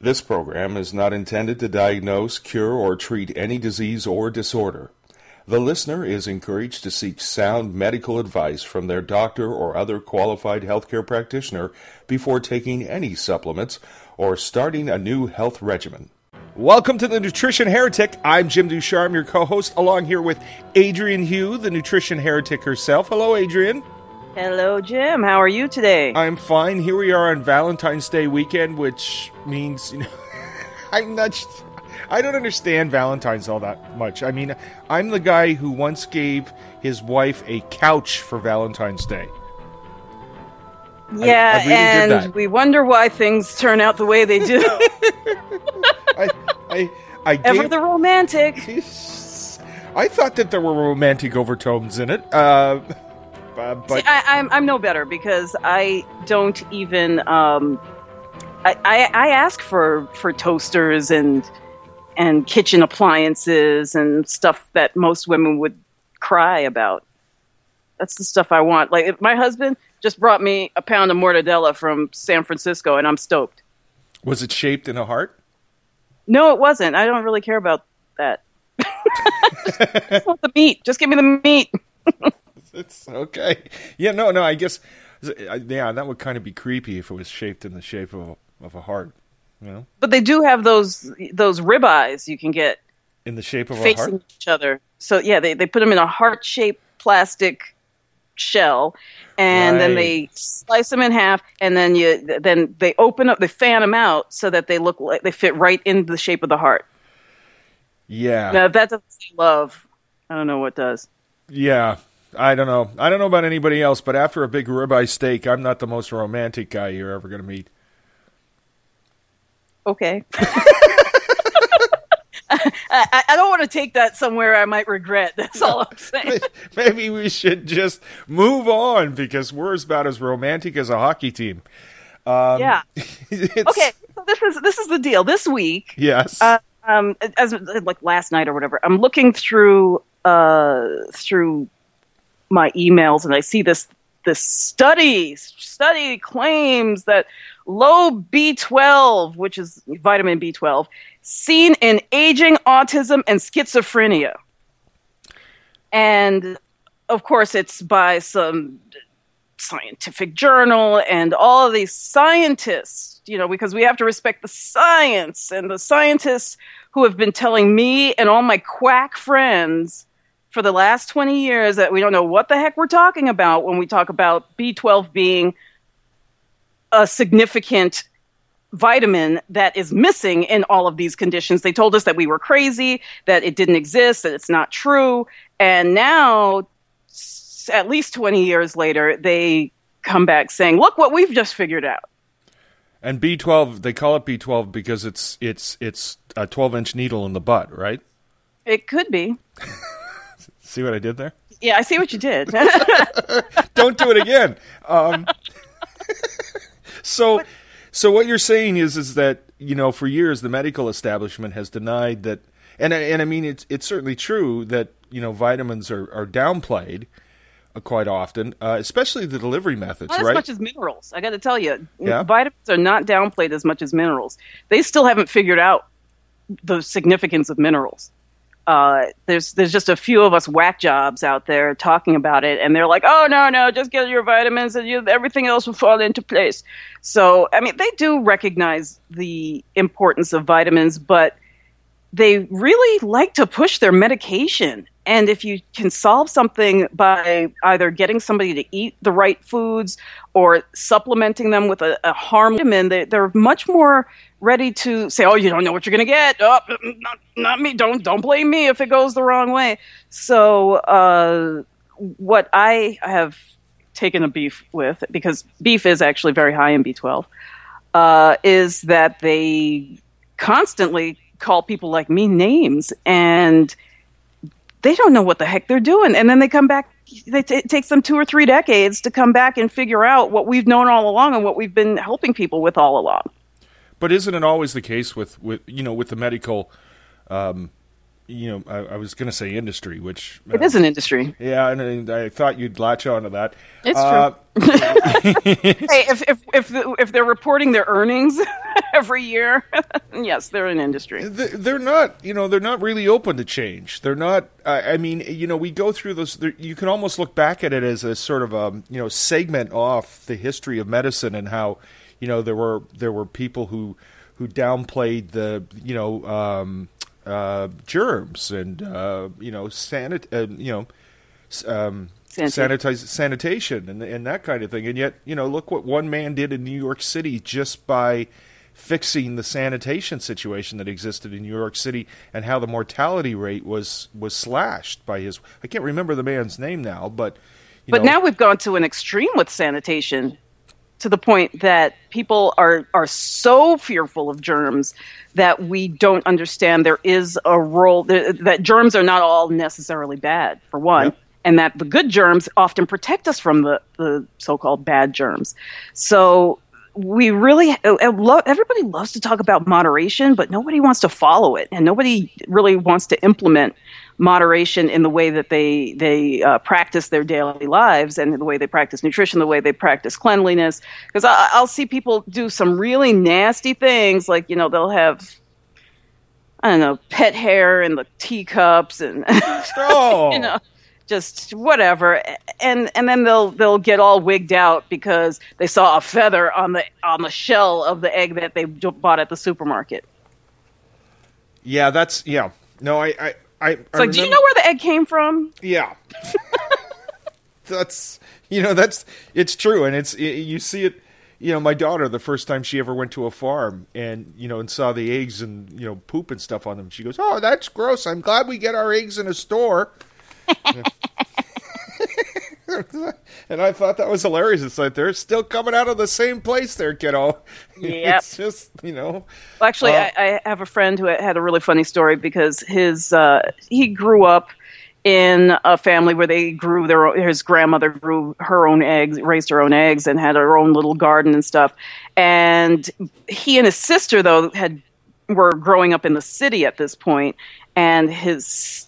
This program is not intended to diagnose, cure, or treat any disease or disorder. The listener is encouraged to seek sound medical advice from their doctor or other qualified healthcare practitioner before taking any supplements or starting a new health regimen. Welcome to the Nutrition Heretic. I'm Jim Ducharme, your co-host, along here with Adrian Hugh, the Nutrition Heretic herself. Hello, Adrian. Hello, Jim. How are you today? I'm fine. Here we are on Valentine's Day weekend, which means, you know, I don't understand Valentine's all that much. I mean, I'm the guy who once gave his wife a couch for Valentine's Day. Yeah, I really did that. We wonder why things turn out the way they do. Ever the romantic. I thought that there were romantic overtones in it. But see, I'm no better because I don't even. I ask for toasters and kitchen appliances and stuff that most women would cry about. That's the stuff I want. Like if my husband just brought me a pound of mortadella from San Francisco, and I'm stoked. Was it shaped in a heart? No, it wasn't. I don't really care about that. Just want the meat. Just give me the meat. It's okay. Yeah, no, I guess. Yeah, that would kind of be creepy if it was shaped in the shape of a heart. You know? But they do have those ribeyes you can get in the shape of a heart, facing each other. So yeah, they put them in a heart-shaped plastic shell, and right. Then they slice them in half, and then they open up, they fan them out so that they look like they fit right in the shape of the heart. Yeah. Now if that doesn't say love, I don't know what does. Yeah, I don't know. I don't know about anybody else, but after a big ribeye steak, I'm not the most romantic guy you're ever going to meet. Okay. I don't want to take that somewhere I might regret. That's all I'm saying. Maybe we should just move on because we're about as romantic as a hockey team. Yeah. Okay. So this is the deal. This week. Yes. As like last night or whatever, I'm looking through my emails and I see this study claims that low B12, which is vitamin B12, seen in aging, autism, and schizophrenia. And, of course, it's by some scientific journal and all of these scientists, you know, because we have to respect the science and the scientists who have been telling me and all my quack friends for the last 20 years that we don't know what the heck we're talking about when we talk about B12 being a significant vitamin that is missing in all of these conditions. They told us that we were crazy, that it didn't exist, that it's not true. And now, at least 20 years later, they come back saying, look what we've just figured out. And B12, they call it B12 because it's a 12-inch needle in the butt, right? It could be. See what I did there? Yeah, I see what you did. Don't do it again. So what you're saying is that, you know, for years the medical establishment has denied that, and I mean it's certainly true that, you know, vitamins are downplayed quite often, especially the delivery methods, right? Not as much as minerals. I got to tell you, yeah? Vitamins are not downplayed as much as minerals. They still haven't figured out the significance of minerals. There's just a few of us whack jobs out there talking about it, and they're like, oh, no, just get your vitamins and everything else will fall into place. So, I mean, they do recognize the importance of vitamins, but they really like to push their medication. And if you can solve something by either getting somebody to eat the right foods or supplementing them with a harmful vitamin, they're much more ready to say, oh, you don't know what you're going to get. Oh, not me. Don't blame me if it goes the wrong way. So what I have taken a beef with, because beef is actually very high in B12, is that they constantly call people like me names, and they don't know what the heck they're doing. And then they come back. It takes them 2 or 3 decades to come back and figure out what we've known all along and what we've been helping people with all along. But isn't it always the case with the medical you know, I was going to say industry, which... It is an industry. Yeah, and I thought you'd latch on to that. It's true. Hey, if they're reporting their earnings every year, yes, they're an industry. They're not, you know, they're not really open to change. They're not, I mean, you know, we go through those, you can almost look back at it as a sort of, you know, segment off the history of medicine and how, you know, there were people who downplayed the, you know... germs and you know sanitation and that kind of thing, and yet, you know, look what one man did in New York City just by fixing the sanitation situation that existed in New York City, and how the mortality rate was slashed by his. I can't remember the man's name now, but you know, now we've gone to an extreme with sanitation, to the point that people are so fearful of germs that we don't understand there is a role, that germs are not all necessarily bad, for one, yep. And that the good germs often protect us from the so-called bad germs. So we really, everybody loves to talk about moderation, but nobody wants to follow it, and nobody really wants to implement moderation in the way that they practice their daily lives, and the way they practice nutrition, the way they practice cleanliness. Because I'll see people do some really nasty things, like, you know, they'll have, I don't know, pet hair in the teacups and you know, just whatever, and then they'll get all wigged out because they saw a feather on the shell of the egg that they bought at the supermarket. Yeah, that's yeah. No, I it's I like, remember, do you know where the egg came from? Yeah. That's it's true. And you see it, you know, my daughter, the first time she ever went to a farm and, you know, and saw the eggs and, you know, poop and stuff on them, she goes, "Oh, that's gross. I'm glad we get our eggs in a store." And I thought that was hilarious. It's like, they're still coming out of the same place there, kiddo. Yeah. It's just, you know. Well, actually, I have a friend who had a really funny story, because he grew up in a family where they grew his grandmother grew her own eggs, raised her own eggs, and had her own little garden and stuff. And he and his sister, though, were growing up in the city at this point. And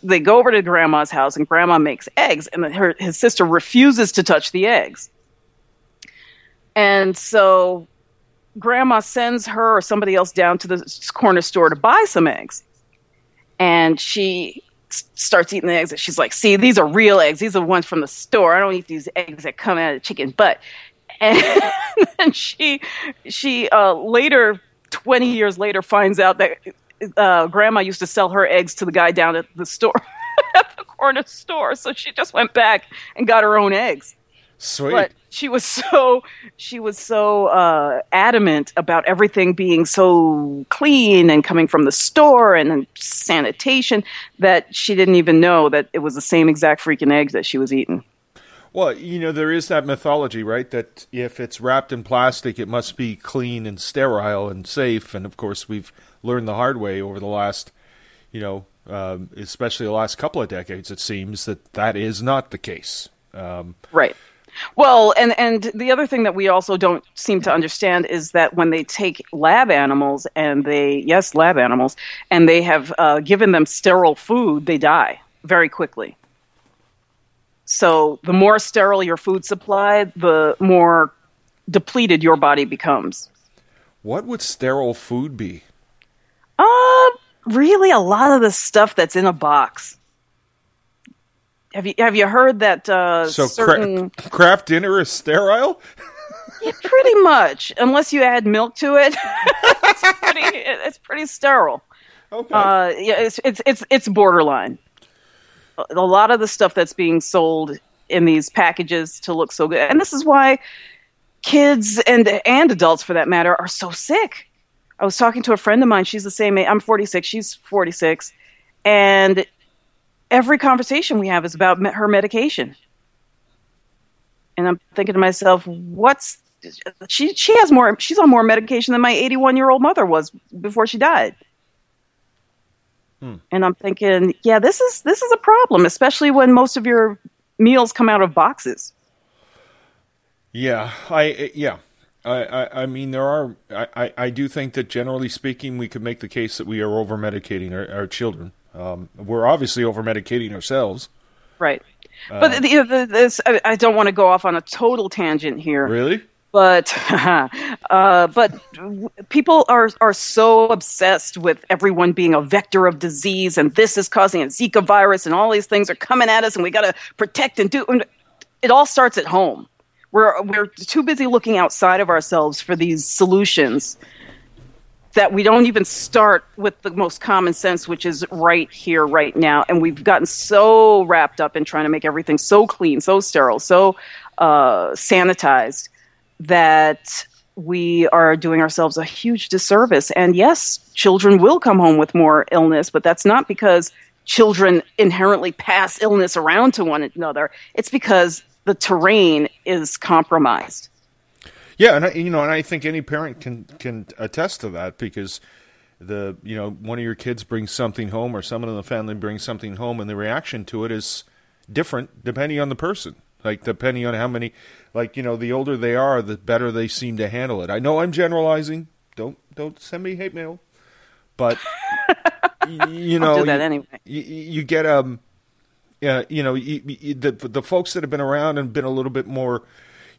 they go over to Grandma's house, and Grandma makes eggs, and his sister refuses to touch the eggs. And so Grandma sends her or somebody else down to the corner store to buy some eggs. And she starts eating the eggs, and she's like, "See, these are real eggs. These are the ones from the store. I don't eat these eggs that come out of the chicken butt." And then she later, 20 years later, finds out that Grandma used to sell her eggs to the guy down at the store, at the corner store. So she just went back and got her own eggs. Sweet. But she was so adamant about everything being so clean and coming from the store and sanitation that she didn't even know that it was the same exact freaking egg that she was eating. Well, you know, there is that mythology, right? That if it's wrapped in plastic, it must be clean and sterile and safe. And of course, we've learned the hard way over the last, you know, especially the last couple of decades, it seems that is not the case. Right. Well, and the other thing that we also don't seem to understand is that when they take lab animals, and they have given them sterile food, they die very quickly. So the more sterile your food supply, the more depleted your body becomes. What would sterile food be? Really, a lot of the stuff that's in a box. Have you heard that? So certain craft dinner is sterile. Yeah, pretty much, unless you add milk to it. It's pretty sterile. Okay. Yeah, it's borderline. A lot of the stuff that's being sold in these packages to look so good. And this is why kids and adults, for that matter, are so sick. I was talking to a friend of mine. She's the same age. I'm 46. She's 46. And every conversation we have is about her medication. And I'm thinking to myself, she's on more medication than my 81-year-old mother was before she died. And I'm thinking, yeah, this is a problem, especially when most of your meals come out of boxes. Yeah, I mean, there are. I do think that, generally speaking, we could make the case that we are over medicating our children. We're obviously over-medicating ourselves. Right. But this, I don't want to go off on a total tangent here. Really? But people are so obsessed with everyone being a vector of disease, and this is causing a Zika virus, and all these things are coming at us, and we got to protect and do. And it all starts at home. We're too busy looking outside of ourselves for these solutions that we don't even start with the most common sense, which is right here, right now. And we've gotten so wrapped up in trying to make everything so clean, so sterile, so sanitized, that we are doing ourselves a huge disservice. And yes, children will come home with more illness, but that's not because children inherently pass illness around to one another. It's because the terrain is compromised. Yeah, and I think any parent can attest to that, because one of your kids brings something home, or someone in the family brings something home, and the reaction to it is different depending on the person. Like, depending on how many, the older they are, the better they seem to handle it. I know I'm generalizing. Don't send me hate mail, but I'll do that anyway. You get the folks that have been around and been a little bit more,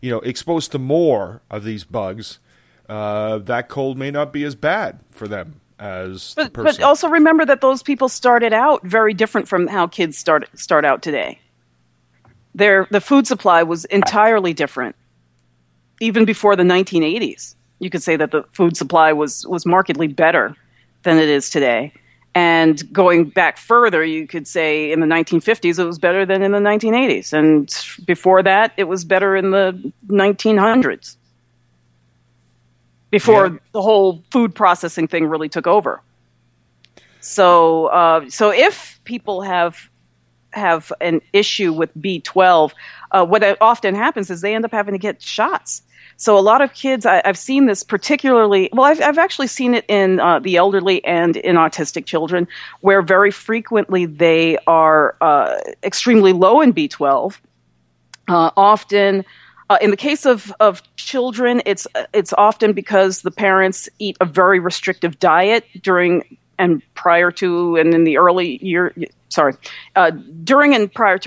exposed to more of these bugs, that cold may not be as bad for them as the person. But also remember that those people started out very different from how kids start out today. The food supply was entirely different. Even before the 1980s, you could say that the food supply was markedly better than it is today. And going back further, you could say in the 1950s, it was better than in the 1980s. And before that, it was better in the 1900s. Before the whole food processing thing really took over. So if people have an issue with B12, what often happens is they end up having to get shots. So a lot of kids, I've seen this particularly, well, I've actually seen it in the elderly and in autistic children, where very frequently they are extremely low in B12. Often, in the case of children, it's often because the parents eat a very restrictive diet during and prior to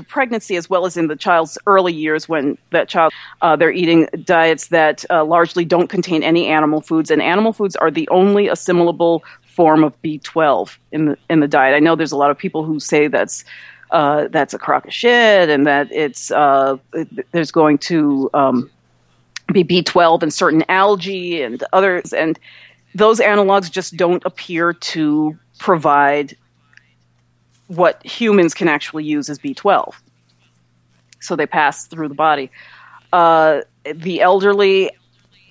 pregnancy, as well as in the child's early years when that child, they're eating diets that largely don't contain any animal foods. And animal foods are the only assimilable form of B12 in the diet. I know there's a lot of people who say that's a crock of shit, and that it's there's going to be B12 in certain algae and others, and those analogs just don't appear to provide what humans can actually use as B12. So they pass through the body. The elderly,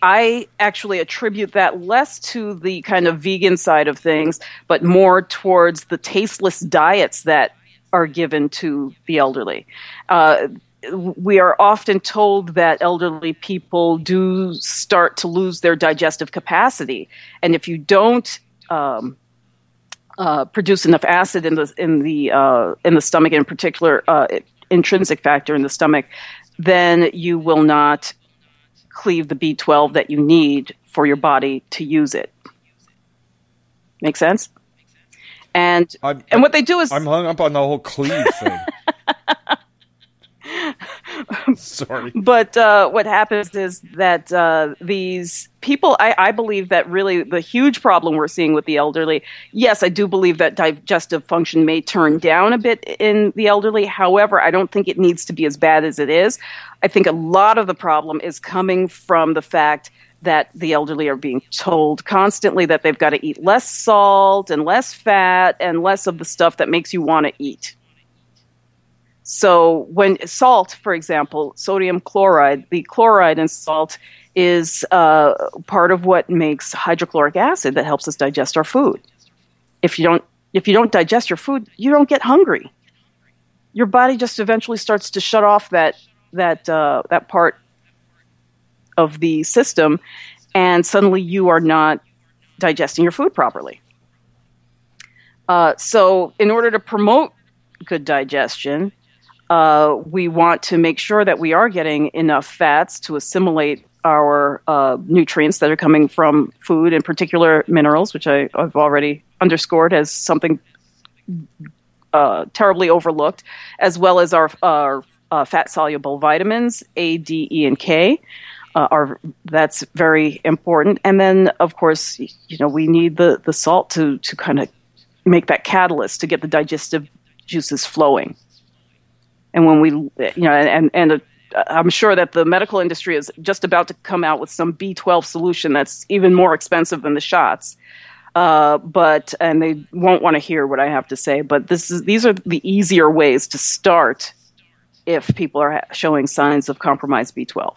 I actually attribute that less to the kind of vegan side of things, but more towards the tasteless diets that are given to the elderly. We are often told that elderly people do start to lose their digestive capacity. And if you don't produce enough acid in the stomach, in particular intrinsic factor in the stomach, then you will not cleave the B12 that you need for your body to use it. Make sense? And and what they do is, I'm hung up on the whole cleave thing. Sorry. But what happens is that these people, I believe that really the huge problem we're seeing with the elderly, yes, I do believe that digestive function may turn down a bit in the elderly. However, I don't think it needs to be as bad as it is. I think a lot of the problem is coming from the fact that the elderly are being told constantly that they've got to eat less salt and less fat and less of the stuff that makes you want to eat. So when salt, for example, sodium chloride, the chloride in salt is part of what makes hydrochloric acid that helps us digest our food. If you don't digest your food, you don't get hungry. Your body just eventually starts to shut off that part of the system, and suddenly you are not digesting your food properly. So in order to promote good digestion, we want to make sure that we are getting enough fats to assimilate our nutrients that are coming from food, in particular minerals, which I've already underscored as something terribly overlooked, as well as our fat-soluble vitamins, A, D, E, and K. That's very important. And then, of course, you know, we need the salt to kind of make that catalyst to get the digestive juices flowing. And when we, you know, and I'm sure that the medical industry is just about to come out with some B12 solution that's even more expensive than the shots. But they won't want to hear what I have to say. But these are the easier ways to start if people are showing signs of compromised B12.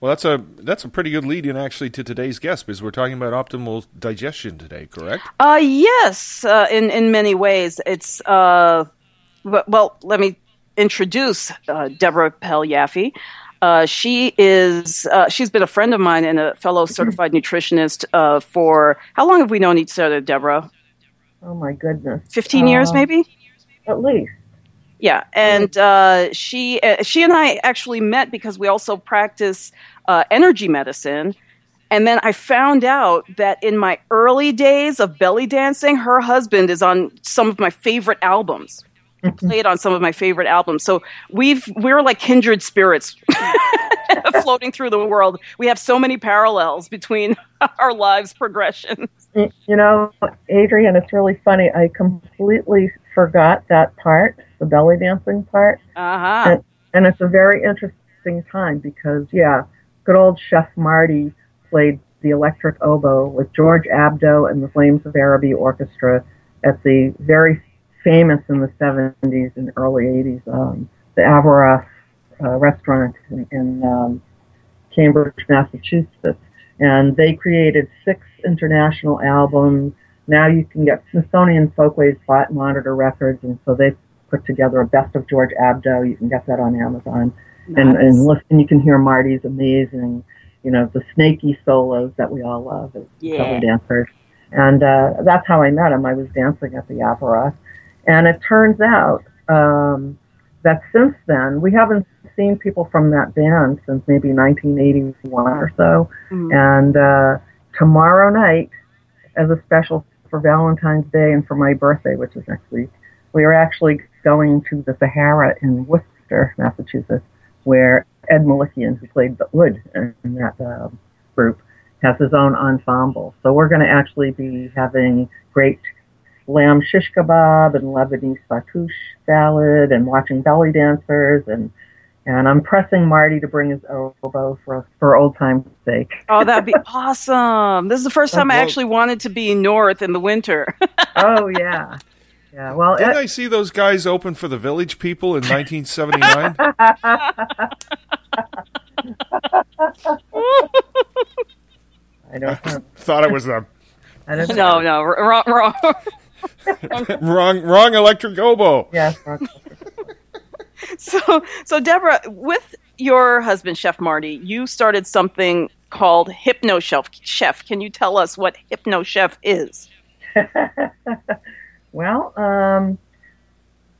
Well, that's a pretty good lead-in, actually, to today's guest, because we're talking about optimal digestion today, correct? Yes, in many ways. It's well, let me introduce Deborah Pell Yaffe. She's been a friend of mine and a fellow certified nutritionist for how long have we known each other, Deborah? Oh my goodness, 15 years maybe, at least. Yeah, and she and I actually met because we also practice energy medicine, and then I found out that in my early days of belly dancing, her husband is on some of my favorite albums. Mm-hmm. Played on some of my favorite albums, so we're like kindred spirits floating through the world. We have so many parallels between our lives' progressions. You know, Adrian, it's really funny. I completely forgot that part. The belly dancing part, and it's a very interesting time because, yeah, good old Chef Marty played the electric oboe with George Abdo and the Flames of Araby Orchestra at the very famous in the 70s and early 80s, the Averof restaurant in Cambridge, Massachusetts, and they created 6 international albums. Now you can get Smithsonian Folkways bought Monitor Records, and so they put together a best of George Abdo. You can get that on Amazon. Nice. And listen, you can hear Marty's amazing, you know, the snaky solos that we all love as cover dancers. And that's how I met him. I was dancing at the Averof. And it turns out that since then, we haven't seen people from that band since maybe 1981 or so. Mm-hmm. And tomorrow night, as a special for Valentine's Day and for my birthday, which is next week, we are actually going to the Sahara in Worcester, Massachusetts, where Ed Malikian, who played the wood in that group, has his own ensemble. So we're going to actually be having great lamb shish kebab and Lebanese fattoush salad and watching belly dancers. And I'm pressing Marty to bring his oboe for old time's sake. Oh, that'd be awesome. This is the first time I actually wanted to be north in the winter. Oh, yeah. Yeah, well, didn't I see those guys open for the Village People in 1979? I thought it was them. No, wrong. wrong electric oboe. Yes. So Deborah, with your husband, Chef Marty, you started something called HypnoChef. Can you tell us what HypnoChef is? Well,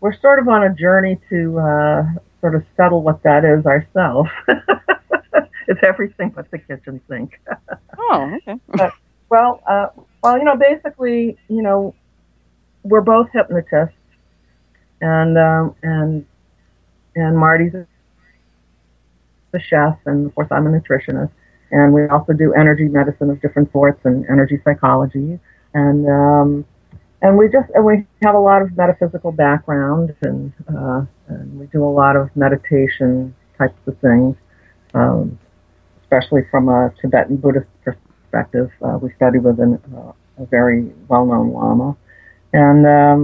we're sort of on a journey to sort of settle what that is ourselves. It's everything but the kitchen sink. Oh, okay. But, well, you know, basically, you know, we're both hypnotists, and Marty's the chef, and of course I'm a nutritionist, and we also do energy medicine of different sorts and energy psychology, And we have a lot of metaphysical background, and we do a lot of meditation types of things, especially from a Tibetan Buddhist perspective. We study with a very well-known Lama, and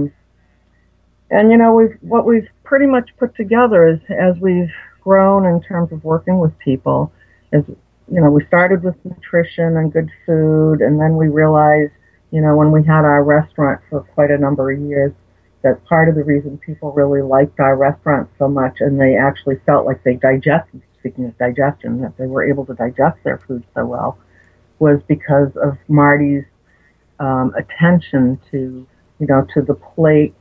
you know, what we've pretty much put together is, as we've grown in terms of working with people, is, you know, we started with nutrition and good food, and then we realized, you know, when we had our restaurant for quite a number of years, that part of the reason people really liked our restaurant so much, and they actually felt like they digested, speaking of digestion, that they were able to digest their food so well, was because of Marty's attention to, you know, to the plate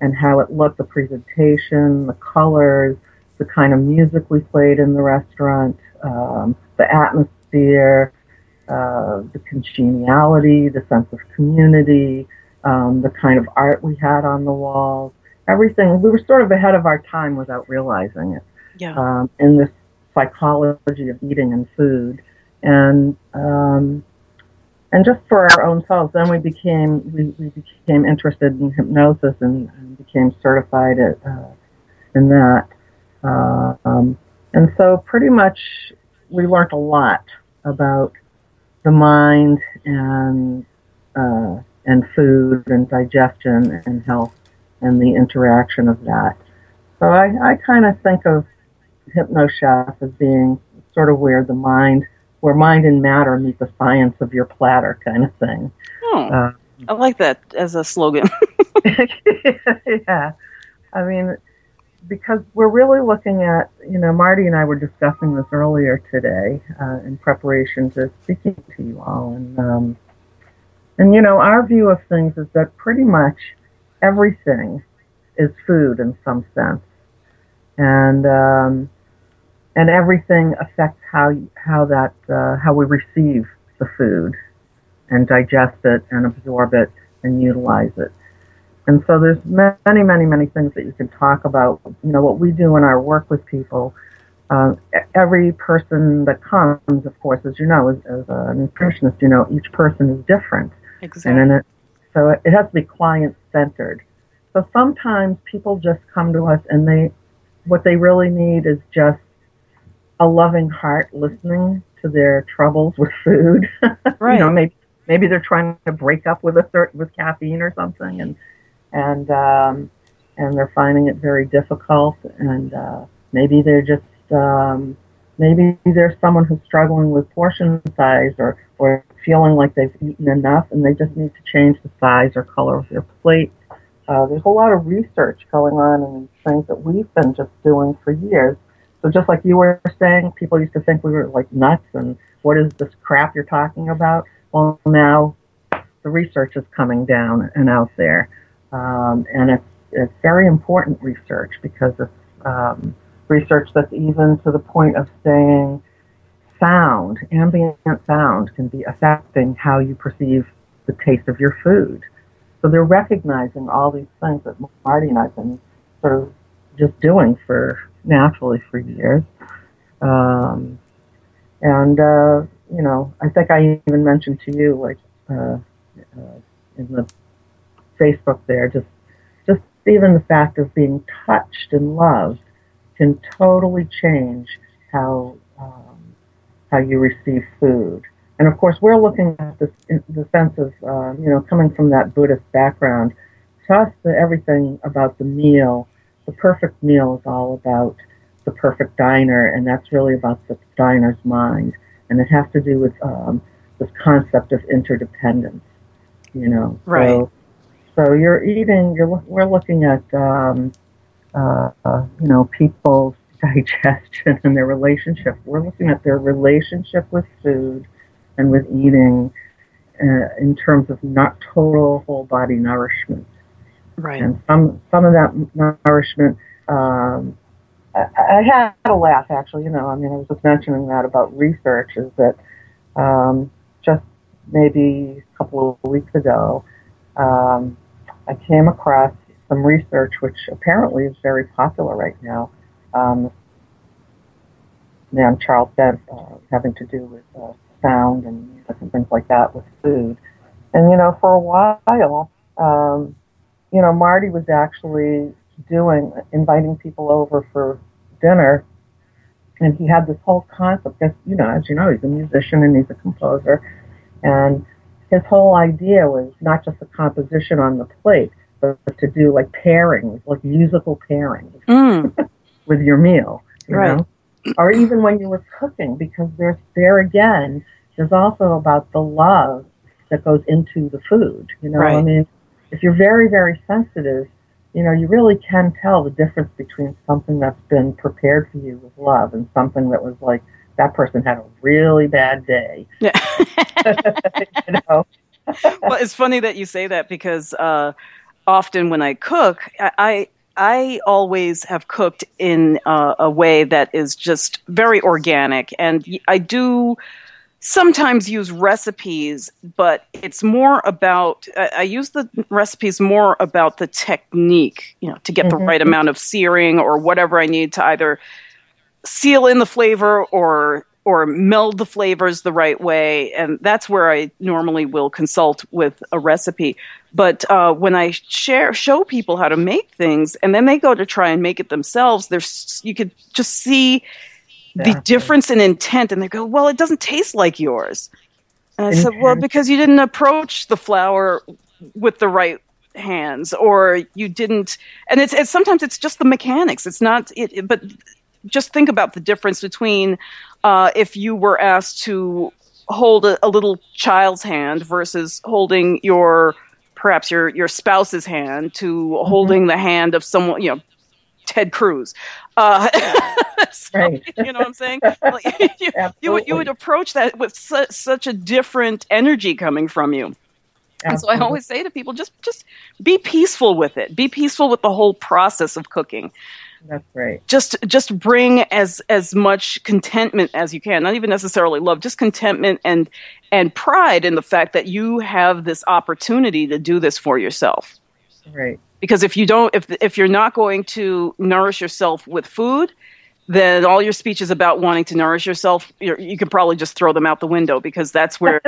and how it looked, the presentation, the colors, the kind of music we played in the restaurant, the atmosphere, the congeniality, the sense of community, the kind of art we had on the walls, everything. We were sort of ahead of our time without realizing it. Yeah. In this psychology of eating and food, and just for our own selves. Then we became interested in hypnosis and became certified in that. And so pretty much we learned a lot about the mind and food and digestion and health and the interaction of that. So I kind of think of HypnoChef as being sort of where mind and matter meet the science of your platter kind of thing. I like that as a slogan. Yeah. I mean, because we're really looking at, Marty and I were discussing this earlier today in preparation to speaking to you all. And our view of things is that pretty much everything is food in some sense. And everything affects how we receive the food and digest it and absorb it and utilize it. And so there's many, many, many things that you can talk about. What we do in our work with people, every person that comes, of course, as you know, as a nutritionist, each person is different. Exactly. And so it has to be client-centered. So sometimes people just come to us and what they really need is just a loving heart listening to their troubles with food. Right. Maybe they're trying to break up with caffeine or something, and they're finding it very difficult. And maybe they're just maybe there's someone who's struggling with portion size or feeling like they've eaten enough, and they just need to change the size or color of their plate. There's a lot of research going on and things that we've been just doing for years. So just like you were saying, people used to think we were like nuts and what is this crap you're talking about? Well, now the research is coming down and out there. And it's very important research because it's research that's even to the point of saying sound, ambient sound can be affecting how you perceive the taste of your food. So they're recognizing all these things that Marty and I have been sort of just doing for years. I think I even mentioned to you, in the Facebook there, just even the fact of being touched and loved can totally change how you receive food. And of course, we're looking at this in the sense of, coming from that Buddhist background, to us, everything about the meal, the perfect meal is all about the perfect diner, and that's really about the diner's mind. And it has to do with this concept of interdependence, Right. So you're eating, we're looking at, people's digestion and their relationship. We're looking at their relationship with food and with eating in terms of not total whole body nourishment. Right. And some of that nourishment, I had a laugh actually, I was just mentioning that about research is that just maybe a couple of weeks ago, I came across some research which apparently is very popular right now. Charles said having to do with sound and music and things like that with food. And, for a while, Marty was actually inviting people over for dinner, and he had this whole concept, as you know, he's a musician and he's a composer, and his whole idea was not just the composition on the plate, but to do like pairings, like musical pairings with your meal, you know? Or even when you were cooking, because there's also about the love that goes into the food, Right. I mean, if you're very, very sensitive, you really can tell the difference between something that's been prepared for you with love and something that was like, that person had a really bad day. Yeah. Well, it's funny that you say that because often when I cook, I always have cooked in a way that is just very organic. And I do sometimes use recipes, but it's more about, I use the recipes more about the technique, you know, to get the right amount of searing or whatever I need to either seal in the flavor or meld the flavors the right way. And that's where I normally will consult with a recipe. But when I show people how to make things, and then they go to try and make it themselves, there's, you could just see the difference in intent. And they go, well, it doesn't taste like yours. And I said, well, because you didn't approach the flour with the right hands, or you didn't. And it's sometimes it's just the mechanics. It's not it, but just think about the difference between if you were asked to hold a little child's hand versus holding perhaps your spouse's hand to holding the hand of someone, you know, Ted Cruz. So, you know what I'm saying? Like, you would approach that with such a different energy coming from you. And so I always say to people, just be peaceful with it. Be peaceful with the whole process of cooking. That's right. Just bring as much contentment as you can. Not even necessarily love, just contentment and pride in the fact that you have this opportunity to do this for yourself. Right. Because if you don't, if you're not going to nourish yourself with food, then all your speeches about wanting to nourish yourself, you can probably just throw them out the window, because that's where,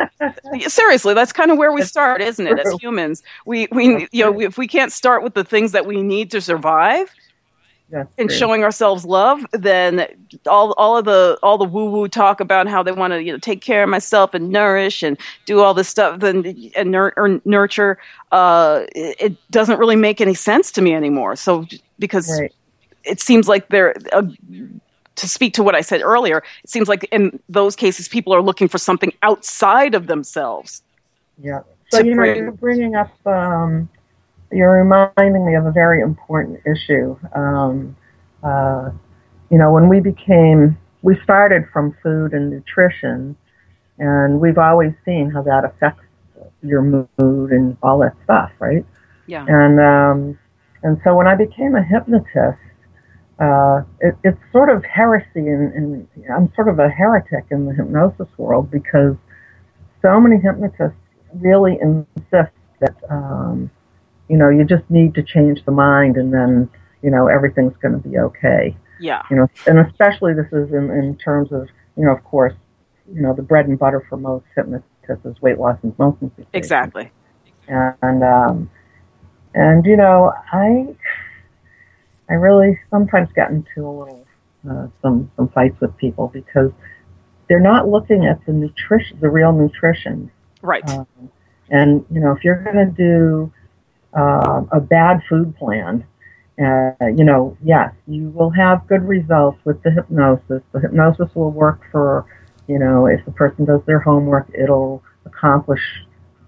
seriously, that's kind of where we start, isn't it? As humans, we you know, if we can't start with the things that we need to survive. That's and true. Showing ourselves love, then all the woo-woo talk about how they want to, you know, take care of myself and nourish and do all this stuff and nurture, it doesn't really make any sense to me anymore. So because it seems like they're to speak to what I said earlier, it seems like in those cases people are looking for something outside of themselves. Yeah. So you know, you're bringing up. You're reminding me of a very important issue. You know, when we started from food and nutrition, and we've always seen how that affects your mood and all that stuff, right? Yeah. And so when I became a hypnotist, it's sort of heresy, and I'm sort of a heretic in the hypnosis world, because so many hypnotists really insist that, you know, you just need to change the mind, and then, you know, everything's going to be okay. Yeah. You know, and especially this is in terms of, you know, of course, you know, the bread and butter for most hypnotists is weight loss and smoking cessation. Exactly. And you know, I really sometimes get into a little some fights with people, because they're not looking at the real nutrition. Right. And you know, if you're going to do a bad food plan, you know, yes, you will have good results with the hypnosis. The hypnosis will work for, you know, if the person does their homework, it'll accomplish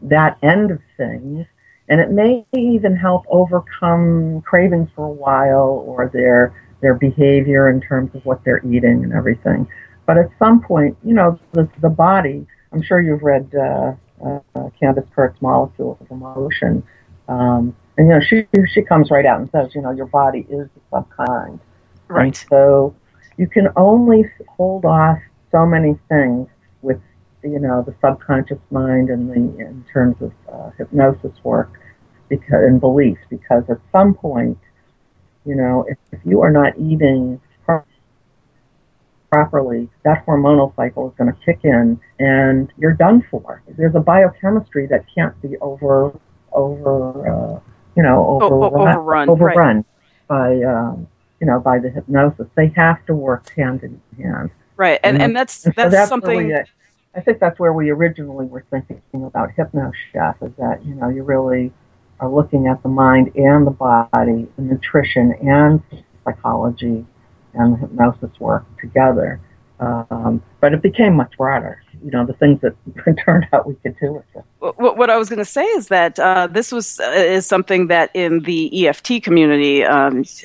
that end of things. And it may even help overcome cravings for a while, or their behavior in terms of what they're eating and everything. But at some point, you know, the body, I'm sure you've read Candace Kurt's Molecules of Emotion. And, you know, she comes right out and says, you know, your body is the subconscious. Right. And so you can only hold off so many things with, you know, the subconscious mind and in terms of hypnosis work and beliefs, because at some point, you know, if you are not eating properly, that hormonal cycle is going to kick in and you're done for. There's a biochemistry that can't be overrun by you know, by the hypnosis. They have to work hand in hand. Right, and that's something. I think that's where we originally were thinking about HypnoChef, is that, you know, you really are looking at the mind and the body, the nutrition and psychology, and the hypnosis work together. But it became much broader. You know, the things that turned out we could do with it. What I was going to say is that this is something that in the EFT community,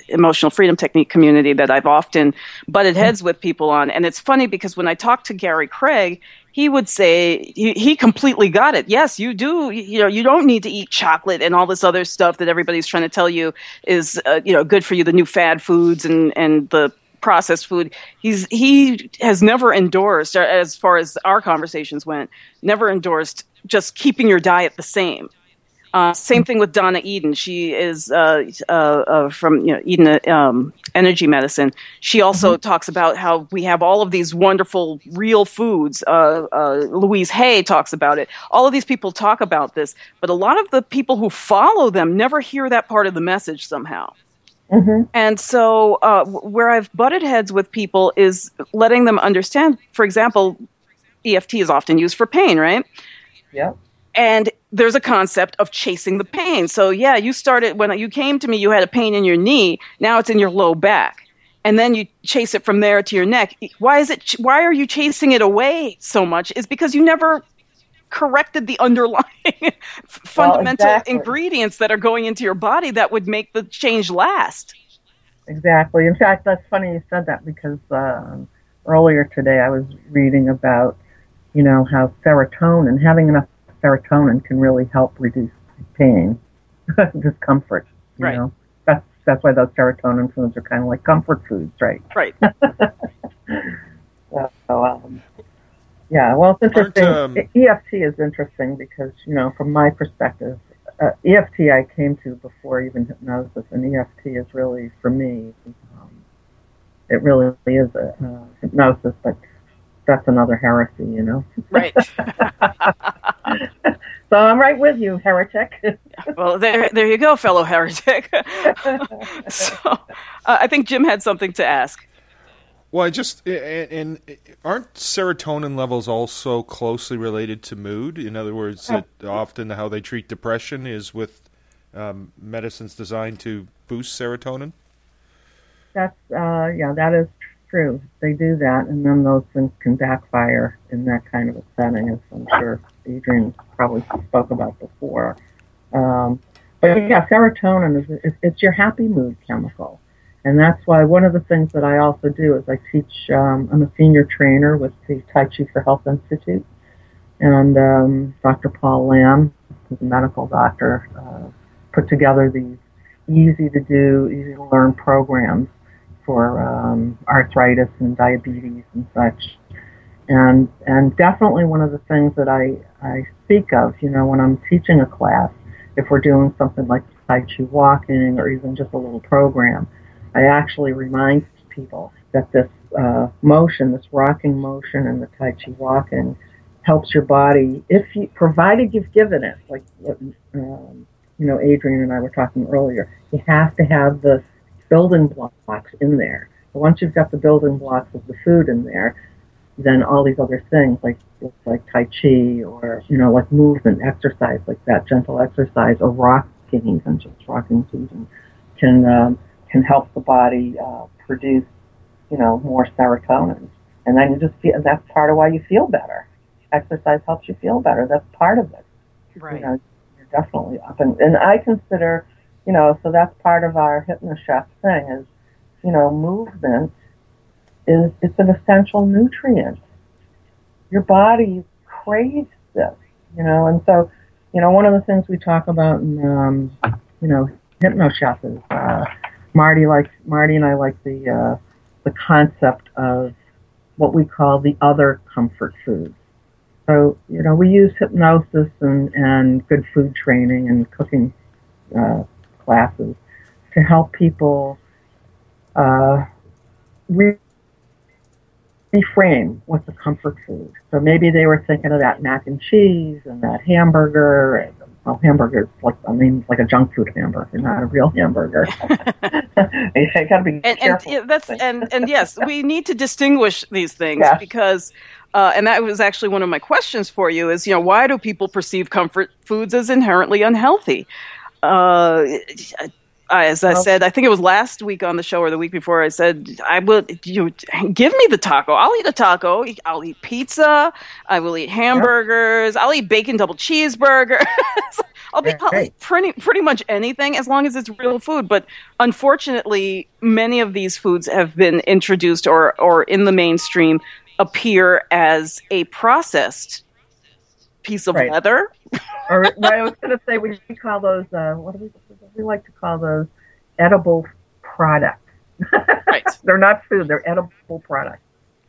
emotional freedom technique community, that I've often butted heads with people on. And it's funny, because when I talked to Gary Craig, he would say he completely got it. Yes, you do. You know, you don't need to eat chocolate and all this other stuff that everybody's trying to tell you is, you know, good for you, the new fad foods and the processed food. He has never endorsed, as far as our conversations went, never endorsed just keeping your diet the same. Same thing with Donna Eden. She is from Eden Energy Medicine. She also talks about how we have all of these wonderful real foods. Louise Hay talks about it. All of these people talk about this, but a lot of the people who follow them never hear that part of the message somehow. And so where I've butted heads with people is letting them understand, for example, EFT is often used for pain, right? Yeah. And there's a concept of chasing the pain. So, yeah, you started, when you came to me, you had a pain in your knee. Now it's in your low back. And then you chase it from there to your neck. Why are you chasing it away so much? It's because you never corrected the underlying fundamental ingredients that are going into your body that would make the change last. Exactly. In fact, that's funny you said that, because earlier today I was reading about, how serotonin, having enough serotonin can really help reduce pain, discomfort. You know? That's why those serotonin foods are kind of like comfort foods, right? Right. Well, it's interesting. EFT is interesting because, from my perspective, EFT I came to before even hypnosis, and EFT is really, for me, it really is a hypnosis, but that's another heresy, Right. So I'm right with you, heretic. Well, there you go, fellow heretic. So I think Jim had something to ask. Well, and aren't serotonin levels also closely related to mood? In other words, often how they treat depression is with medicines designed to boost serotonin? That's that is true. They do that, and then those things can backfire in that kind of a setting, as I'm sure Adrian probably spoke about before. But serotonin is your happy mood chemical, and that's why one of the things that I also do is I teach. I'm a senior trainer with the Tai Chi for Health Institute, and Dr. Paul Lam, who's a medical doctor, put together these easy to do, easy to learn programs for arthritis and diabetes and such. And definitely one of the things that I speak of, when I'm teaching a class, if we're doing something like Tai Chi walking or even just a little program, I actually remind people that this motion, this rocking motion in the Tai Chi walking, helps your body, provided you've given it. Like, Adrian and I were talking earlier, you have to have the building blocks in there. But once you've got the building blocks of the food in there, then all these other things like Tai Chi or, like movement, exercise, like that gentle exercise or rocking, and just rocking season can help the body produce, more serotonin. And then you just feel, that's part of why you feel better. Exercise helps you feel better. That's part of it. Right. You're definitely up. And I consider, so that's part of our HypnoChef thing is, movement is it's an essential nutrient. Your body craves this, and so, one of the things we talk about in, HypnoChef is Marty and I like the concept of what we call the other comfort foods. So, we use hypnosis and good food training and cooking classes to help people reframe what's a comfort food. So maybe they were thinking of that mac and cheese and that hamburger. Hamburgers, like a junk food hamburger, not a real hamburger. You got to be careful. And yes, we need to distinguish these things because, and that was actually one of my questions for you is, why do people perceive comfort foods as inherently unhealthy? As I said, I think it was last week on the show or the week before, I said, give me the taco. I'll eat a taco. I'll eat pizza. I will eat hamburgers. I'll eat bacon double cheeseburger. I'll eat pretty much anything as long as it's real food. But unfortunately, many of these foods have been introduced or in the mainstream appear as a processed piece of leather. Or I was going to say, we call those, what do we like to call those edible products. Right. They're not food. They're edible products.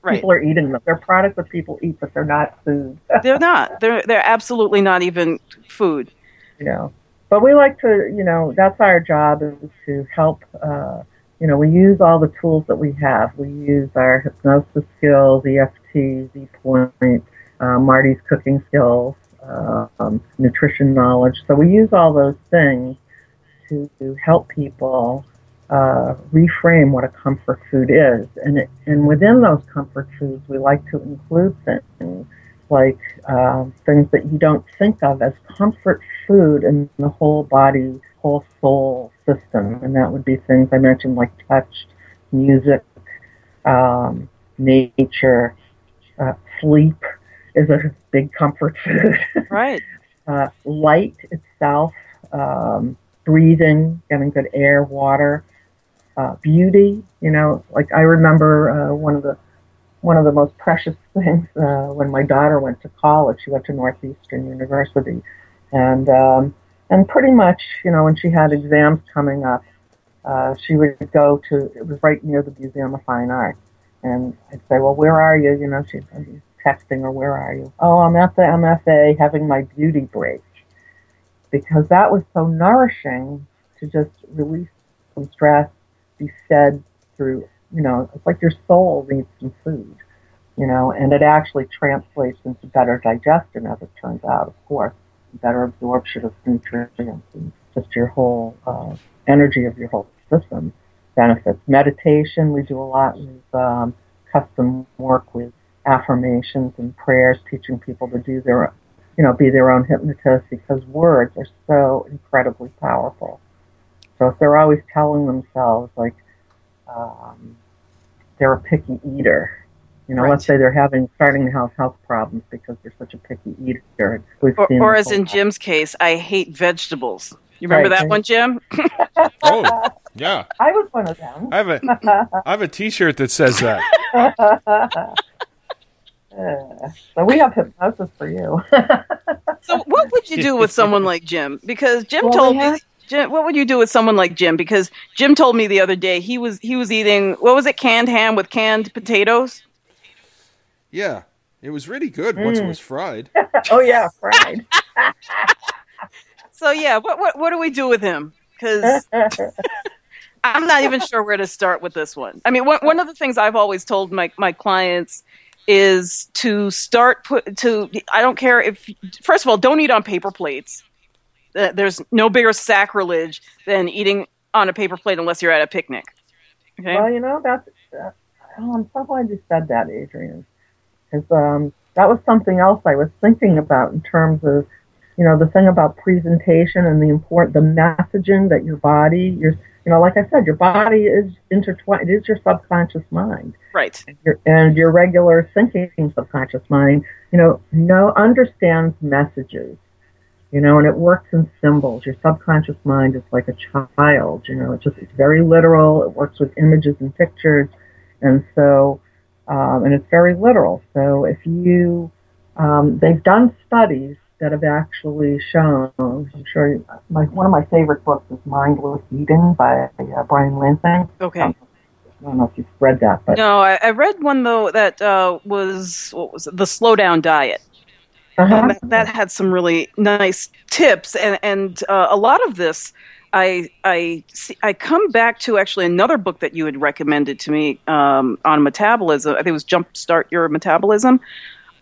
Right. People are eating them. They're products that people eat, but they're not food. They're not. They're absolutely not even food. Yeah. But we like to, you know, that's our job, is to help, you know, we use all the tools that we have. We use our hypnosis skills, EFT, Z-Point, Marty's cooking skills, nutrition knowledge. So we use all those things to help people reframe what a comfort food is. And within those comfort foods, we like to include things like things that you don't think of as comfort food in the whole body, whole soul system. And that would be things I mentioned like touch, music, nature, sleep is a big comfort food. Right. Light itself, breathing, getting good air, water, beauty. You know, like I remember one of the most precious things when my daughter went to college. She went to Northeastern University, and pretty much, you know, when she had exams coming up, she would go to, it was right near the Museum of Fine Arts, and I'd say, well, where are you? You know, she'd be texting or where are you? Oh, I'm at the MFA having my beauty break, because that was so nourishing to just release some stress, be fed through. You know, it's like your soul needs some food, you know, and it actually translates into better digestion, as it turns out, of course, better absorption of nutrients, and just your whole energy of your whole system benefits. Meditation, we do a lot with custom work with affirmations and prayers, teaching people to do their, you know, be their own hypnotist, because words are so incredibly powerful. So if they're always telling themselves, like, they're a picky eater. You know, right. Let's say they're starting to have health problems because they're such a picky eater. Or as in Jim's case, I hate vegetables. You remember that one, Jim? Oh, yeah. I was one of them. I have a T-shirt that says that. So we have hypnosis for you. So what would you do with someone like Jim? Because Jim told me... Jim, what would you do with someone like Jim? Because Jim told me the other day he was eating, what was it, canned ham with canned potatoes? Yeah. It was really good once it was fried. Oh, yeah, fried. So, yeah, what do we do with him? Because I'm not even sure where to start with this one. I mean, one of the things I've always told my clients is to I don't care if, first of all, don't eat on paper plates. There's no bigger sacrilege than eating on a paper plate unless you're at a picnic. Okay? Well, you know, I'm so glad you said that, Adrian, because that was something else I was thinking about in terms of, you know, the thing about presentation and the messaging that your body, you know, like I said, your body is intertwined. It is your subconscious mind. Right. And your regular thinking subconscious mind, you know, understands messages. You know, and it works in symbols. Your subconscious mind is like a child. You know, it's very literal. It works with images and pictures, and so, and it's very literal. So if you, they've done studies that have actually shown. I'm sure one of my favorite books is Mindless Eating by Brian Wansink. Okay. I don't know if you've read that, but no, I read one though that was The Slowdown Diet. Uh-huh. That had some really nice tips, and a lot of this I come back to actually another book that you had recommended to me on metabolism. I think it was Jumpstart Your Metabolism,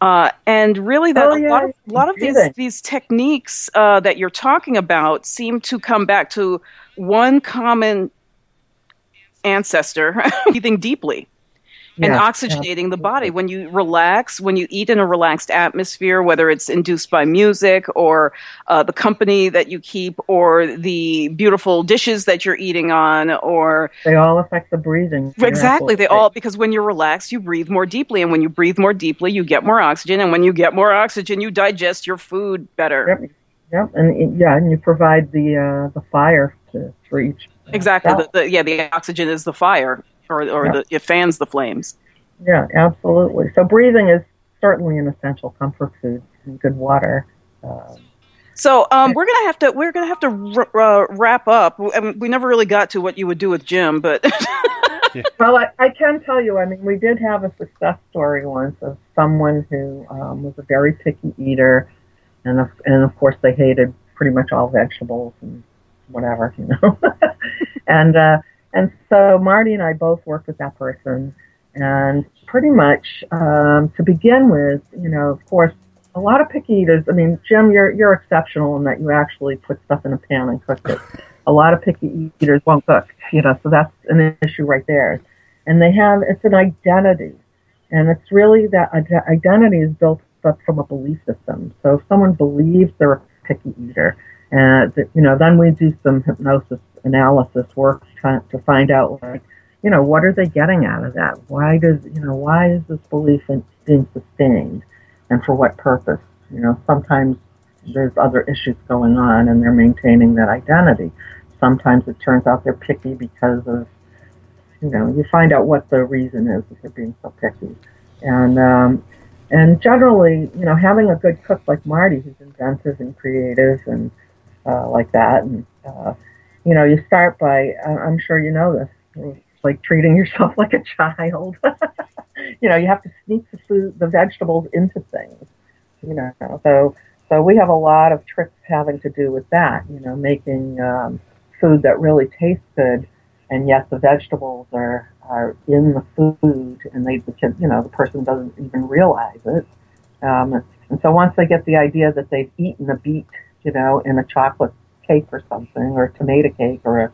and really that a lot of these techniques that you're talking about seem to come back to one common ancestor: breathing deeply. And oxygenating the body. When you relax, when you eat in a relaxed atmosphere, whether it's induced by music or the company that you keep or the beautiful dishes that you're eating on, or they all affect the breathing. Exactly. Because when you're relaxed, you breathe more deeply. And when you breathe more deeply, you get more oxygen. And when you get more oxygen, you digest your food better. Yep. And you provide the fire for each. Exactly. The oxygen is the fire. It fans the flames. Yeah, absolutely. So breathing is certainly an essential comfort food, and good water. So we're gonna have to wrap up. I mean, we never really got to what you would do with Jim, but Yeah. Well, I can tell you, I mean, we did have a success story once of someone who was a very picky eater, and of course they hated pretty much all vegetables and whatever, you know. And so Marty and I both worked with that person, and pretty much to begin with, you know, of course, a lot of picky eaters. I mean, Jim, you're exceptional in that you actually put stuff in a pan and cook it. A lot of picky eaters won't cook, you know, so that's an issue right there. And they have, it's an identity, and it's really that identity is built up from a belief system. So if someone believes they're a picky eater, you know, then we do some hypnosis analysis work to find out, like, you know, what are they getting out of that? Why is this belief being sustained, and for what purpose? You know, sometimes there's other issues going on and they're maintaining that identity. Sometimes it turns out they're picky because of, you know, you find out what the reason is that they're being so picky. And generally, you know, having a good cook like Marty, who's inventive and creative and like that, and you know, you start by, I'm sure you know this, it's like treating yourself like a child. You know, you have to sneak the food, the vegetables into things, you know, so we have a lot of tricks having to do with that, you know, making food that really tastes good, and yet the vegetables are in the food, and the kid, you know, the person doesn't even realize it. And so once they get the idea that they've eaten a beet, you know, in a chocolate cake or something, or a tomato cake, or a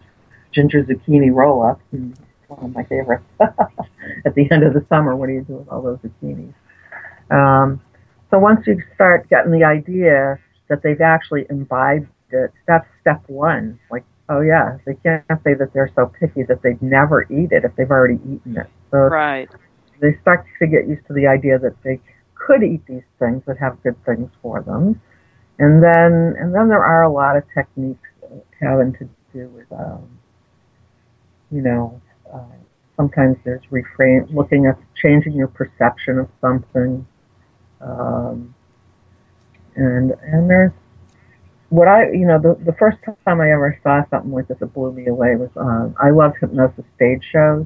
ginger zucchini roll-up, one of my favorites, at the end of the summer, what do you do with all those zucchinis? So once you start getting the idea that they've actually imbibed it, that's step one. Like, oh yeah, they can't say that they're so picky that they'd never eat it if they've already eaten it. So right. They start to get used to the idea that they could eat these things that have good things for them. And then there are a lot of techniques having to do with, you know, sometimes there's reframe, looking at changing your perception of something. And there's what I, you know, the first time I ever saw something like this that blew me away was, I love hypnosis stage shows,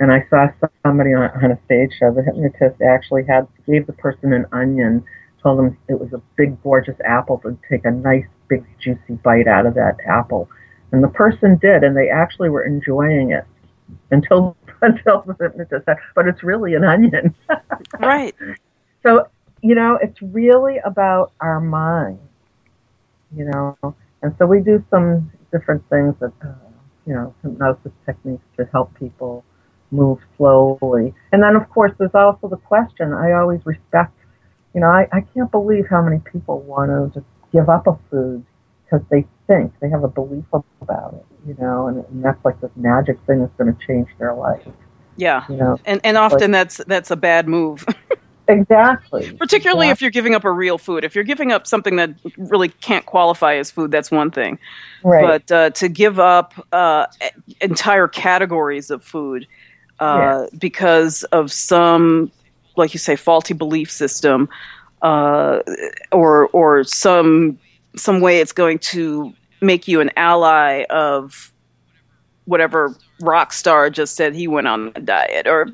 and I saw somebody on a stage show. The hypnotist actually gave the person an onion, told them it was a big, gorgeous apple, to take a nice, big, juicy bite out of that apple. And the person did, and they actually were enjoying it until the hypnotist said, but it's really an onion. Right. So, you know, it's really about our mind, you know, and so we do some different things that, you know, hypnosis techniques to help people move slowly. And then, of course, there's also the question. I always respect, you know, I can't believe how many people want to just give up a food because they think, they have a belief about it, you know, and that's like this magic thing that's going to change their life. Yeah, you know? and often that's a bad move. Exactly. Particularly if you're giving up a real food. If you're giving up something that really can't qualify as food, that's one thing. Right. But to give up entire categories of food because of some, like you say, faulty belief system or some way it's going to make you an ally of whatever rock star just said he went on a diet or...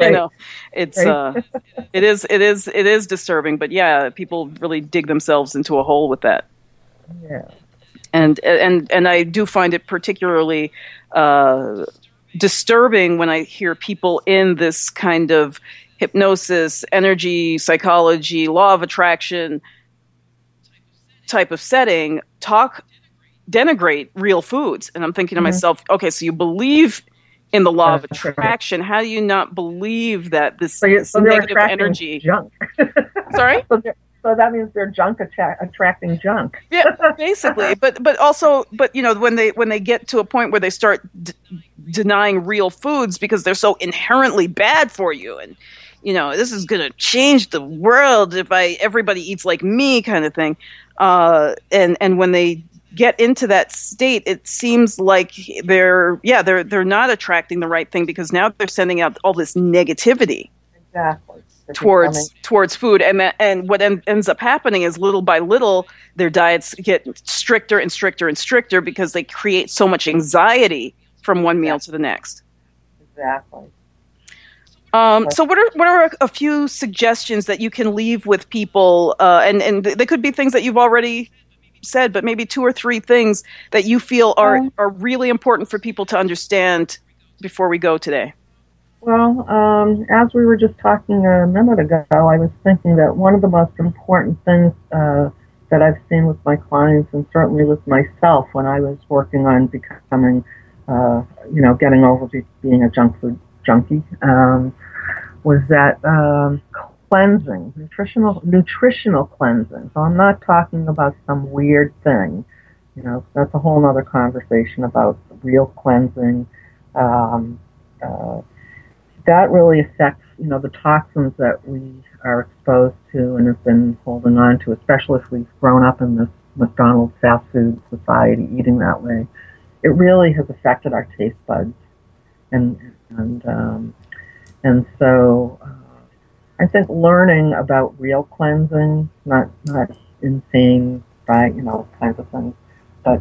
You know, it's it is disturbing, but yeah, people really dig themselves into a hole with that. Yeah, and I do find it particularly disturbing when I hear people in this kind of hypnosis, energy, psychology, law of attraction type of setting denigrate real foods, and I'm thinking to myself, okay, so you believe in the law of attraction, how do you not believe that this negative energy? Junk. Sorry? So that means they're junk attracting junk. Yeah, basically. But also, you know, when they get to a point where they start denying real foods because they're so inherently bad for you, and you know, this is going to change the world if everybody eats like me, kind of thing. And when they get into that state, it seems like they're not attracting the right thing, because now they're sending out all this negativity towards food, and what ends up happening is little by little their diets get stricter and stricter and stricter because they create so much anxiety from one meal to the next. Exactly. So what are a few suggestions that you can leave with people, and they could be things that you've already said, but maybe two or three things that you feel are really important for people to understand before we go today? Well, as we were just talking a minute ago, I was thinking that one of the most important things that I've seen with my clients and certainly with myself when I was working on becoming, getting over being a junk food junkie, was that cleansing, nutritional cleansing. So I'm not talking about some weird thing. You know, that's a whole other conversation about real cleansing. That really affects, the toxins that we are exposed to and have been holding on to, especially if we've grown up in this McDonald's fast food society eating that way. It really has affected our taste buds. And so I think learning about real cleansing, not insane by kinds of things, but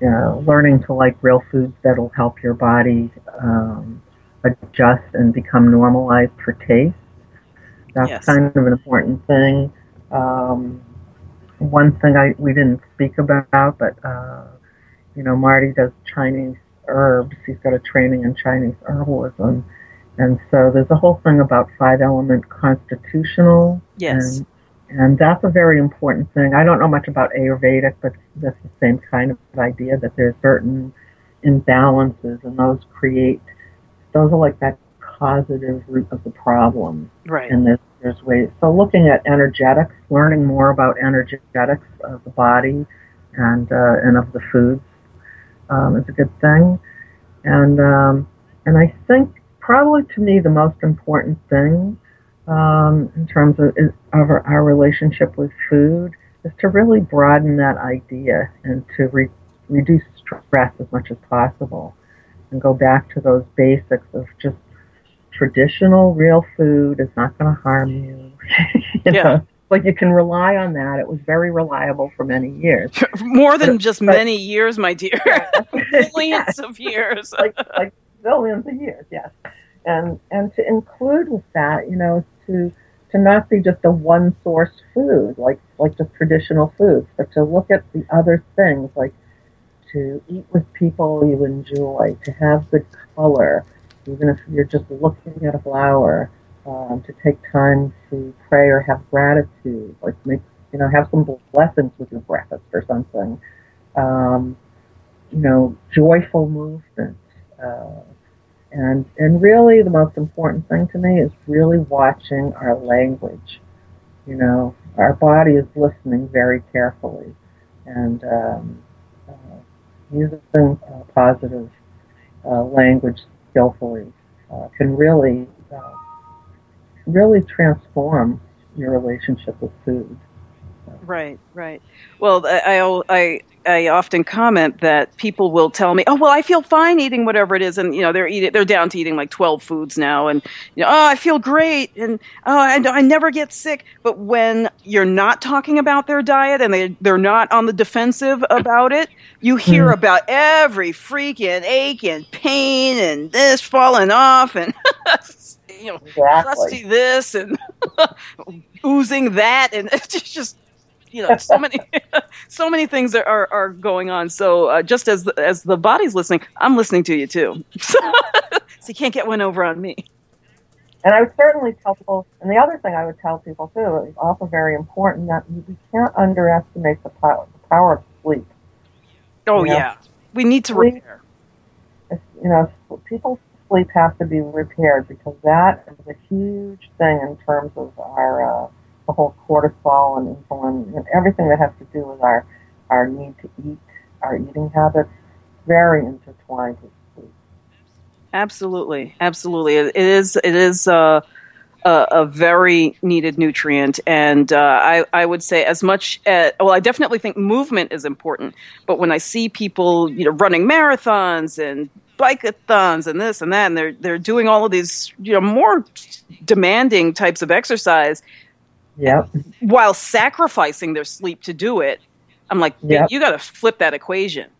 learning to like real foods that'll help your body adjust and become normalized for taste. That's kind of an important thing. One thing we didn't speak about, but Marty does Chinese herbs. He's got a training in Chinese herbalism, and so there's a whole thing about 5-element constitutional. Yes, and that's a very important thing. I don't know much about Ayurvedic, but that's the same kind of idea that there's certain imbalances, and those are like that causative root of the problem. Right, and there's ways. So looking at energetics, learning more about energetics of the body and of the foods. It's a good thing, and I think probably to me the most important thing in terms of our relationship with food is to really broaden that idea and to reduce stress as much as possible and go back to those basics of just traditional real food is not going to harm you. Like you can rely on that. It was very reliable for many years. More than many years, my dear. Millions of years. like billions of years, yes. And to include with that, to not be just a one source food, like just traditional foods, but to look at the other things, like to eat with people you enjoy, to have good color, even if you're just looking at a flower. To take time to pray or have gratitude, like have some blessings with your breakfast or something. Joyful movement, and really the most important thing to me is really watching our language. Our body is listening very carefully, and using positive language skillfully can really transform your relationship with food. Right. Well, I often comment that people will tell me, "Oh, well, I feel fine eating whatever it is," and they're down to eating like 12 foods now, and "Oh, I feel great," and "Oh, I never get sick." But when you're not talking about their diet and they're not on the defensive about it, you hear about every freaking ache and pain and this falling off and crusty this and oozing that, and it's just so many things are going on. So just as the body's listening, I'm listening to you too. So you can't get one over on me. And I would certainly tell people, and the other thing I would tell people too is also very important, that we can't underestimate the power of sleep. Oh yeah, we need to repair. People. Sleep has to be repaired because that is a huge thing in terms of our the whole cortisol and insulin and everything that has to do with our need to eat, our eating habits, very intertwined with sleep. Absolutely. It is a very needed nutrient, and I would say as much as, well, I definitely think movement is important, but when I see people running marathons and bike-a-thons and this and that, and they're doing all of these more demanding types of exercise, while sacrificing their sleep to do it, I'm like, you got to flip that equation.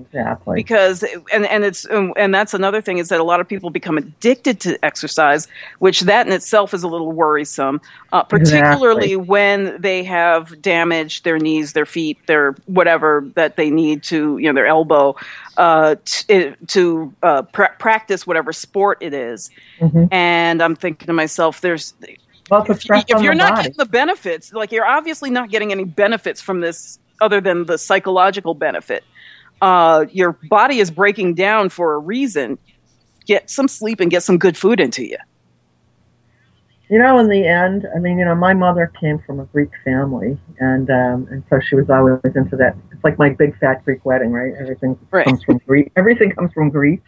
Exactly. Because and that's another thing, is that a lot of people become addicted to exercise, which that in itself is a little worrisome, particularly when they have damaged their knees, their feet, their whatever that they need to, you know, their elbow, to practice whatever sport it is. Mm-hmm. And I'm thinking to myself, if you're not getting the benefits, like you're obviously not getting any benefits from this other than the psychological benefit. Your body is breaking down for a reason. Get some sleep and get some good food into you. You know, in the end, I mean, you know, my mother came from a Greek family, and so she was always into that. It's like my big fat Greek wedding, right? Everything comes from Greece. Everything comes from Greece.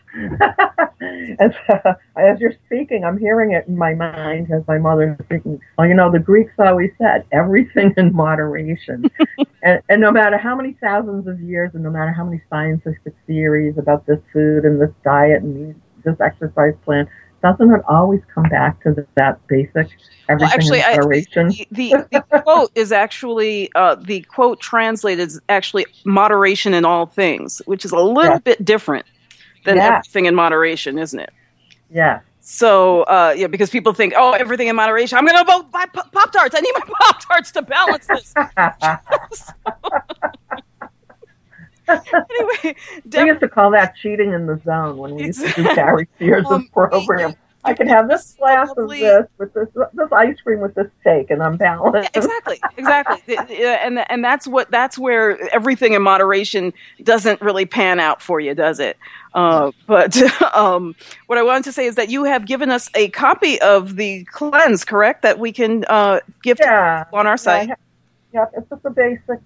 And so, as you're speaking, I'm hearing it in my mind as my mother's speaking. Well, you know, the Greeks always said everything in moderation, and no matter how many thousands of years, and no matter how many scientific theories about this food and this diet and this exercise plan, doesn't it always come back to that basic everything in moderation? The quote is actually the quote translated is actually moderation in all things, which is a little bit different than everything in moderation, isn't it? Yeah. So, because people think, oh, everything in moderation. I'm going to buy Pop-Tarts. I need my Pop-Tarts to balance this. Anyway, we used to call that cheating in the zone when we used to do Gary Sears' program. I can have this glass of this with this ice cream with this steak, and I'm balanced. Yeah, exactly. and that's where everything in moderation doesn't really pan out for you, does it? But what I wanted to say is that you have given us a copy of the cleanse, correct? That we can give to people on our site. Yeah, it's just a basic.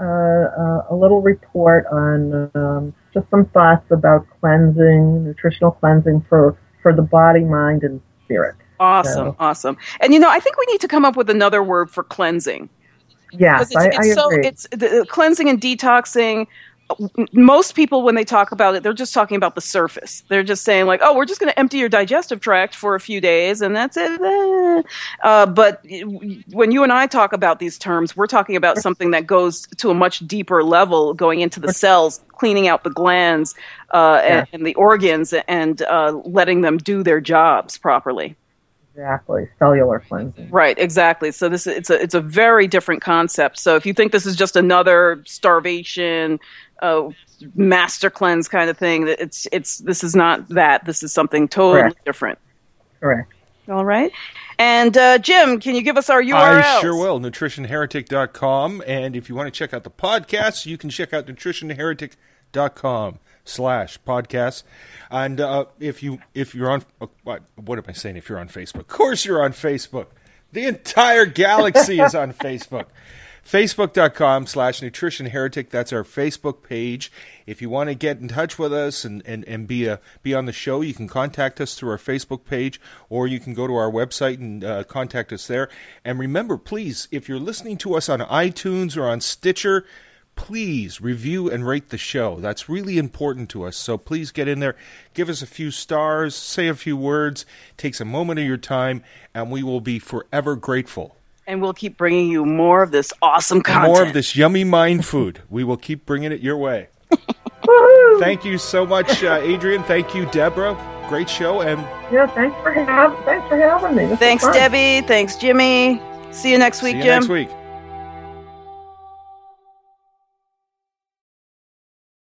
A little report on just some thoughts about cleansing, nutritional cleansing for the body, mind, and spirit. Awesome. And, you know, I think we need to come up with another word for cleansing. Yeah, I agree. It's the cleansing and detoxing. Most people, when they talk about it, they're just talking about the surface. They're just saying like, oh, we're just going to empty your digestive tract for a few days and that's it. But when you and I talk about these terms, we're talking about something that goes to a much deeper level, going into the cells, cleaning out the glands and the organs and letting them do their jobs properly. Exactly, cellular cleansing. Right, exactly. So it's a very different concept. So if you think this is just another starvation, master cleanse kind of thing, this is not that. This is something totally different. Correct. All right. And Jim, can you give us our URL? I sure will, nutritionheretic.com. And if you want to check out the podcast, you can check out nutritionheretic.com/podcast, and if you're on Facebook, of course you're on Facebook. The entire galaxy is on Facebook. Facebook.com/nutritionheretic. That's our Facebook page. If you want to get in touch with us and be on the show, you can contact us through our Facebook page, or you can go to our website and contact us there. And remember, please, if you're listening to us on iTunes or on Stitcher, please review and rate the show. That's really important to us. So please get in there, give us a few stars, say a few words. It takes a moment of your time, and we will be forever grateful. And we'll keep bringing you more of this awesome content. More of this yummy mind food. We will keep bringing it your way. Thank you so much, Adrian. Thank you, Deborah. Great show. And thanks for having me. Thanks, Debbie. Thanks, Jimmy. See you next week, Jim.